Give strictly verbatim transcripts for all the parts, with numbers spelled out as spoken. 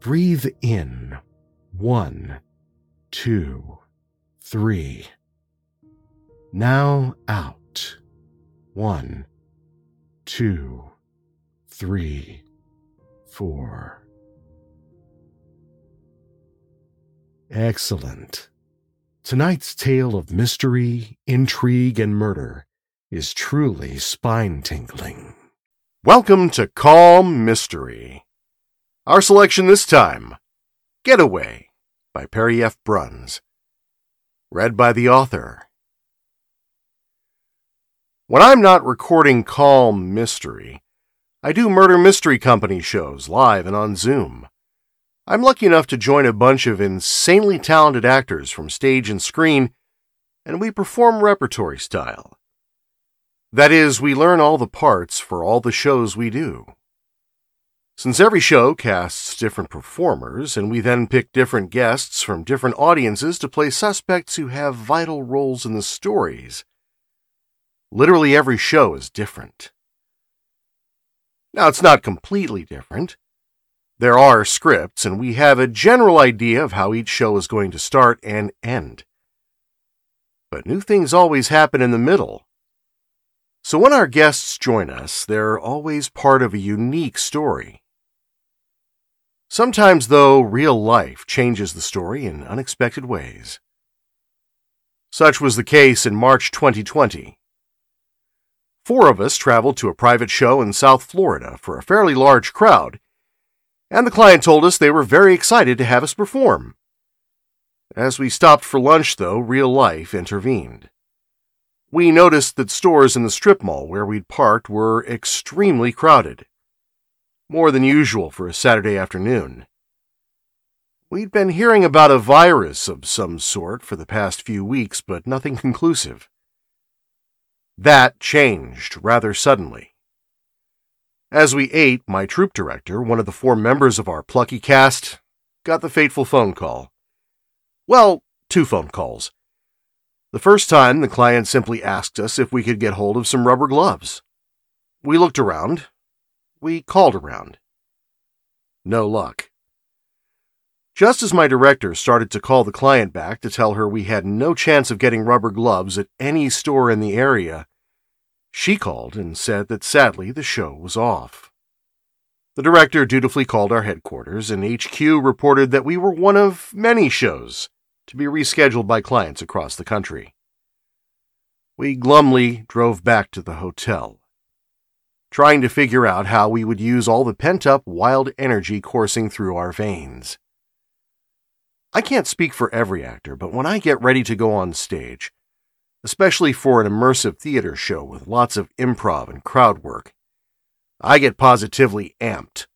Breathe in. One, two, three. Now out. One, two, three, four. Excellent. Tonight's tale of mystery, intrigue, and murder is truly spine-tingling. Welcome to Calm Mystery. Our selection this time, Getaway by Perry F. Bruns. Read by the author. When I'm not recording Calm Mystery, I do Murder Mystery Company shows live and on Zoom. I'm lucky enough to join a bunch of insanely talented actors from stage and screen, and we perform repertory style. That is, we learn all the parts for all the shows we do. Since every show casts different performers, and we then pick different guests from different audiences to play suspects who have vital roles in the stories, literally every show is different. Now, it's not completely different. There are scripts, and we have a general idea of how each show is going to start and end. But new things always happen in the middle. So when our guests join us, they're always part of a unique story. Sometimes, though, real life changes the story in unexpected ways. Such was the case in March twenty twenty. Four of us traveled to a private show in South Florida for a fairly large crowd, and the client told us they were very excited to have us perform. As we stopped for lunch, though, real life intervened. We noticed that stores in the strip mall where we'd parked were extremely crowded, more than usual for a Saturday afternoon. We'd been hearing about a virus of some sort for the past few weeks, but nothing conclusive. That changed rather suddenly. As we ate, my troop director, one of the four members of our plucky cast, got the fateful phone call. Well, two phone calls. The first time, the client simply asked us if we could get hold of some rubber gloves. We looked around. We called around. No luck. Just as my director started to call the client back to tell her we had no chance of getting rubber gloves at any store in the area, she called and said that sadly the show was off. The director dutifully called our headquarters, and H Q reported that we were one of many shows to be rescheduled by clients across the country. We glumly drove back to the hotel, trying to figure out how we would use all the pent-up wild energy coursing through our veins. I can't speak for every actor, but when I get ready to go on stage, especially for an immersive theater show with lots of improv and crowd work, I get positively amped.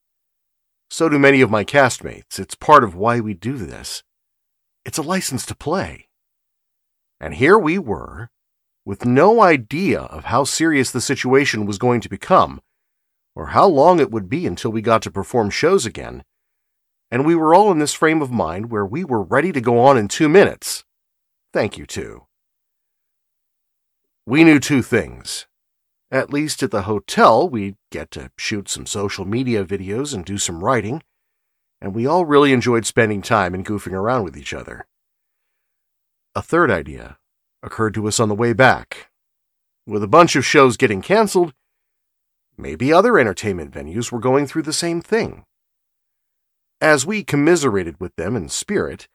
So do many of my castmates. It's part of why we do this. It's a license to play. And here we were, with no idea of how serious the situation was going to become, or how long it would be until we got to perform shows again, and we were all in this frame of mind where we were ready to go on in two minutes. Thank you, too. We knew two things. At least at the hotel, we'd get to shoot some social media videos and do some writing, and we all really enjoyed spending time and goofing around with each other. A third idea occurred to us on the way back. With a bunch of shows getting canceled, maybe other entertainment venues were going through the same thing. As we commiserated with them in spirit,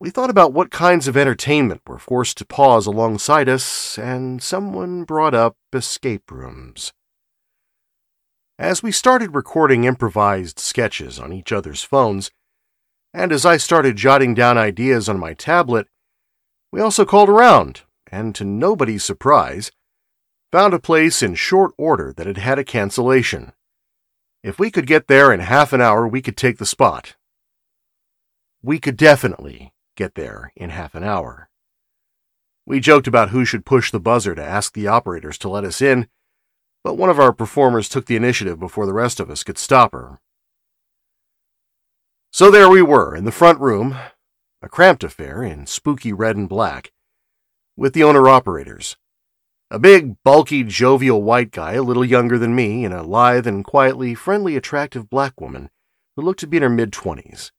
we thought about what kinds of entertainment were forced to pause alongside us, and someone brought up escape rooms. As we started recording improvised sketches on each other's phones, and as I started jotting down ideas on my tablet, we also called around, and to nobody's surprise, found a place in short order that had had a cancellation. If we could get there in half an hour, we could take the spot. We could definitely get there in half an hour. We joked about who should push the buzzer to ask the operators to let us in, but one of our performers took the initiative before the rest of us could stop her. So there we were, in the front room, a cramped affair in spooky red and black, with the owner-operators. A big, bulky, jovial white guy, a little younger than me, and a lithe and quietly friendly, attractive black woman who looked to be in her mid-twenties.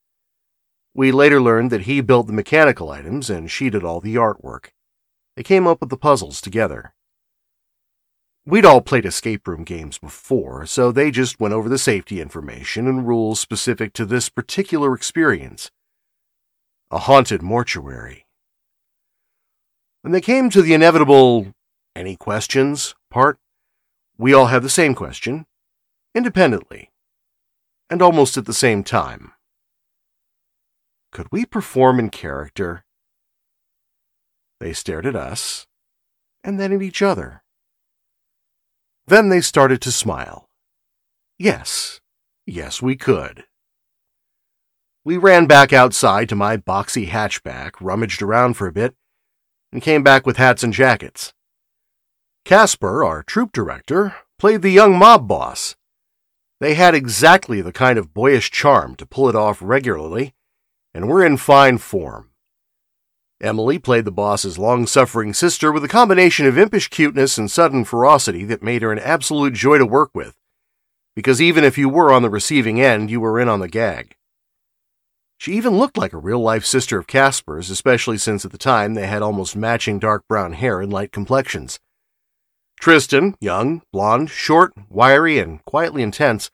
We later learned that he built the mechanical items and she did all the artwork. They came up with the puzzles together. We'd all played escape room games before, so they just went over the safety information and rules specific to this particular experience. A haunted mortuary. When they came to the inevitable any questions part, we all had the same question, independently, and almost at the same time. Could we perform in character? They stared at us, and then at each other. Then they started to smile. Yes, yes, we could. We ran back outside to my boxy hatchback, rummaged around for a bit, and came back with hats and jackets. Casper, our troop director, played the young mob boss. They had exactly the kind of boyish charm to pull it off regularly, and were in fine form. Emily played the boss's long-suffering sister with a combination of impish cuteness and sudden ferocity that made her an absolute joy to work with, because even if you were on the receiving end, you were in on the gag. She even looked like a real-life sister of Casper's, especially since at the time they had almost matching dark brown hair and light complexions. Tristan, young, blonde, short, wiry, and quietly intense,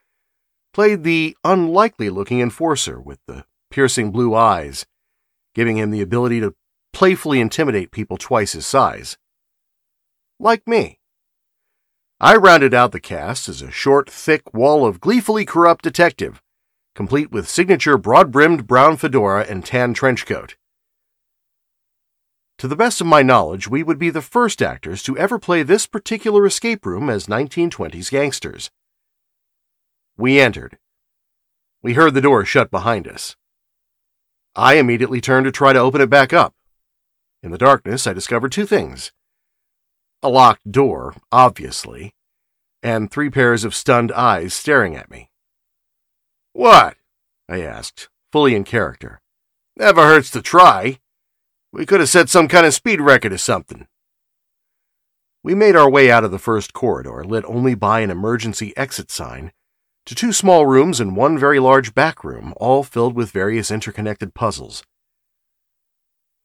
played the unlikely-looking enforcer with the piercing blue eyes, giving him the ability to playfully intimidate people twice his size. Like me. I rounded out the cast as a short, thick wall of gleefully corrupt detective, complete with signature broad-brimmed brown fedora and tan trench coat. To the best of my knowledge, we would be the first actors to ever play this particular escape room as nineteen twenties gangsters. We entered. We heard the door shut behind us. I immediately turned to try to open it back up. In the darkness, I discovered two things. A locked door, obviously, and three pairs of stunned eyes staring at me. "What?" I asked, fully in character. "Never hurts to try. We could have set some kind of speed record or something." We made our way out of the first corridor, lit only by an emergency exit sign, to two small rooms and one very large back room, all filled with various interconnected puzzles.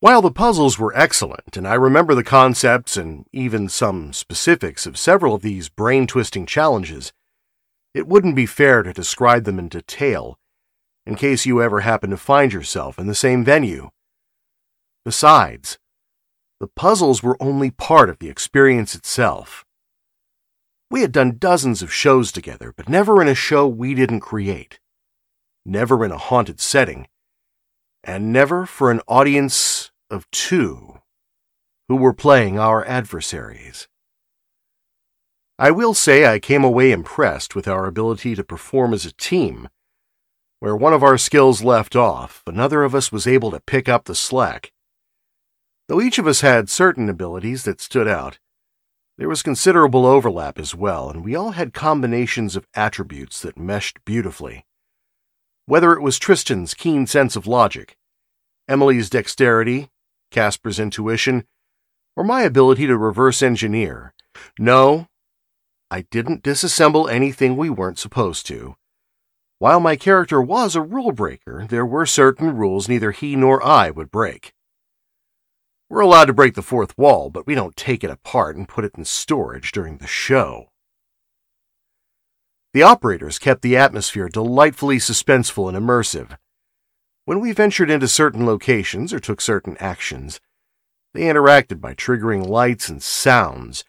While the puzzles were excellent, and I remember the concepts and even some specifics of several of these brain-twisting challenges, it wouldn't be fair to describe them in detail in case you ever happen to find yourself in the same venue. Besides, the puzzles were only part of the experience itself. We had done dozens of shows together, but never in a show we didn't create, never in a haunted setting, and never for an audience of two who were playing our adversaries. I will say I came away impressed with our ability to perform as a team. Where one of our skills left off, another of us was able to pick up the slack. Though each of us had certain abilities that stood out, there was considerable overlap as well, and we all had combinations of attributes that meshed beautifully. Whether it was Tristan's keen sense of logic, Emily's dexterity, Casper's intuition, or my ability to reverse engineer. No, I didn't disassemble anything we weren't supposed to. While my character was a rule breaker, there were certain rules neither he nor I would break. We're allowed to break the fourth wall, but we don't take it apart and put it in storage during the show. The operators kept the atmosphere delightfully suspenseful and immersive. When we ventured into certain locations or took certain actions, they interacted by triggering lights and sounds,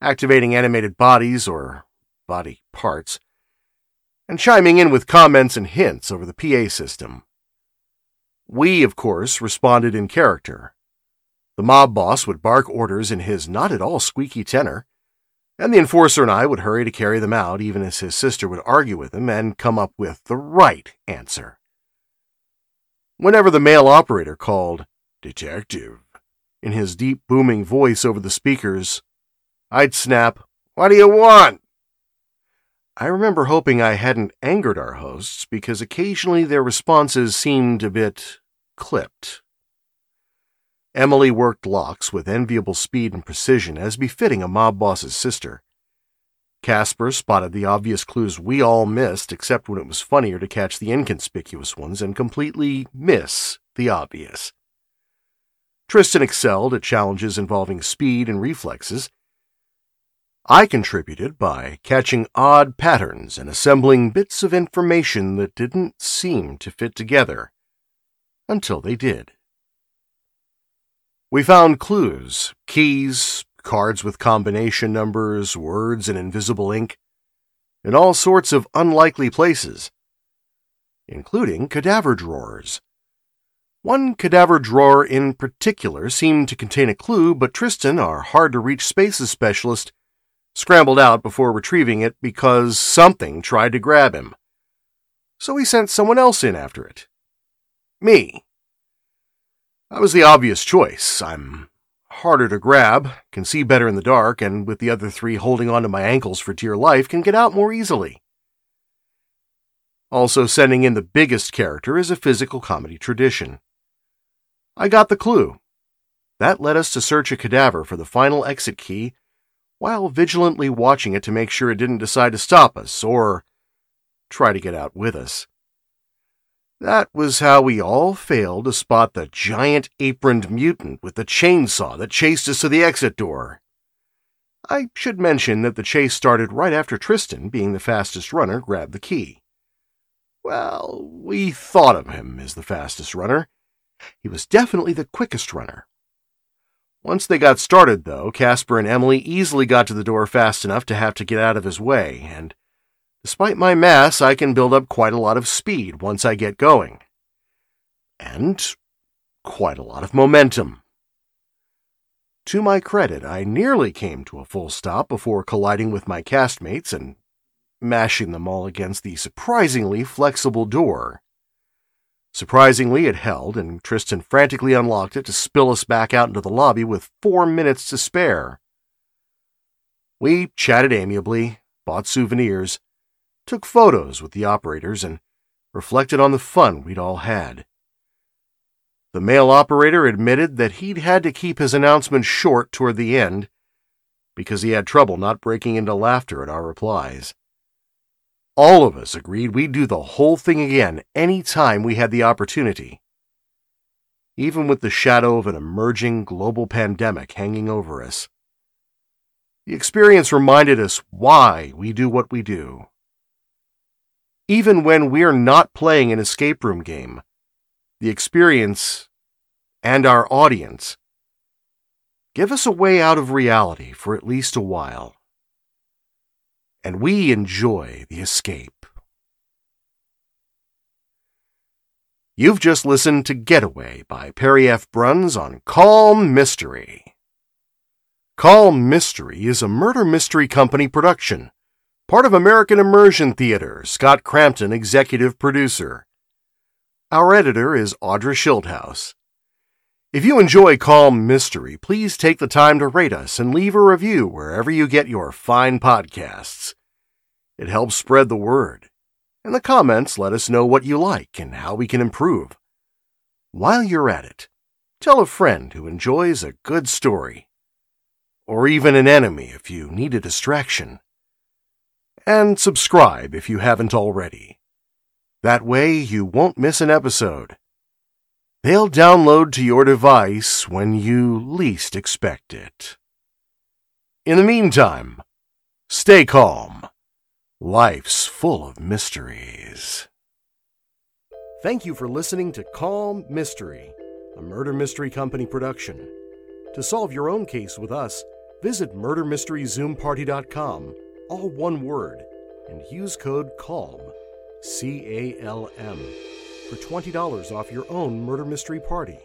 activating animated bodies or body parts, and chiming in with comments and hints over the P A system. We, of course, responded in character. The mob boss would bark orders in his not-at-all squeaky tenor, and the enforcer and I would hurry to carry them out even as his sister would argue with him and come up with the right answer. Whenever the male operator called, "Detective," in his deep booming voice over the speakers, I'd snap, "What do you want?" I remember hoping I hadn't angered our hosts because occasionally their responses seemed a bit clipped. Emily worked locks with enviable speed and precision as befitting a mob boss's sister. Casper spotted the obvious clues we all missed except when it was funnier to catch the inconspicuous ones and completely miss the obvious. Tristan excelled at challenges involving speed and reflexes. I contributed by catching odd patterns and assembling bits of information that didn't seem to fit together, until they did. We found clues, keys, cards with combination numbers, words in invisible ink, in all sorts of unlikely places, including cadaver drawers. One cadaver drawer in particular seemed to contain a clue, but Tristan, our hard-to-reach spaces specialist, scrambled out before retrieving it because something tried to grab him. So he sent someone else in after it. Me. I was the obvious choice. I'm harder to grab, can see better in the dark, and with the other three holding onto my ankles for dear life, can get out more easily. Also sending in the biggest character is a physical comedy tradition. I got the clue. That led us to search a cadaver for the final exit key, while vigilantly watching it to make sure it didn't decide to stop us or try to get out with us. That was how we all failed to spot the giant aproned mutant with the chainsaw that chased us to the exit door. I should mention that the chase started right after Tristan, being the fastest runner, grabbed the key. Well, we thought of him as the fastest runner. He was definitely the quickest runner. Once they got started, though, Casper and Emily easily got to the door fast enough to have to get out of his way, and despite my mass, I can build up quite a lot of speed once I get going. And quite a lot of momentum. To my credit, I nearly came to a full stop before colliding with my castmates and mashing them all against the surprisingly flexible door. Surprisingly, it held, and Tristan frantically unlocked it to spill us back out into the lobby with four minutes to spare. We chatted amiably, bought souvenirs, took photos with the operators, and reflected on the fun we'd all had. The male operator admitted that he'd had to keep his announcement short toward the end because he had trouble not breaking into laughter at our replies. all of us agreed we'd do the whole thing again any time we had the opportunity. Even with the shadow of an emerging global pandemic hanging over us, the experience reminded us why we do what we do. Even when we're not playing an escape room game, the experience and our audience give us a way out of reality for at least a while. And we enjoy the escape. You've just listened to Getaway by Perry F. Bruns on Calm Mystery. Calm Mystery is a Murder Mystery Company production, part of American Immersion Theater, Scott Crampton, executive producer. Our editor is Audra Schildhouse. If you enjoy Calm Mystery, please take the time to rate us and leave a review wherever you get your fine podcasts. It helps spread the word. In the comments, let us know what you like and how we can improve. While you're at it, tell a friend who enjoys a good story, or even an enemy if you need a distraction. And subscribe if you haven't already. That way you won't miss an episode. They'll download to your device when you least expect it. In the meantime, stay calm. Life's full of mysteries. Thank you for listening to Calm Mystery, a Murder Mystery Company production. To solve your own case with us, visit Murder Mystery Zoom Party dot com, all one word, and use code CALM, C A L M, for twenty dollars off your own murder mystery party.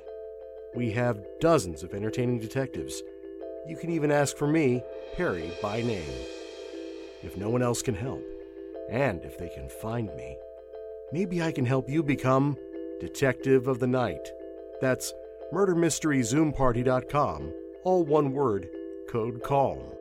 We have dozens of entertaining detectives. You can even ask for me, Perry, by name. If no one else can help, and if they can find me, maybe I can help you become Detective of the Night. That's Murder Mystery Zoom Party dot com, all one word, code CALM.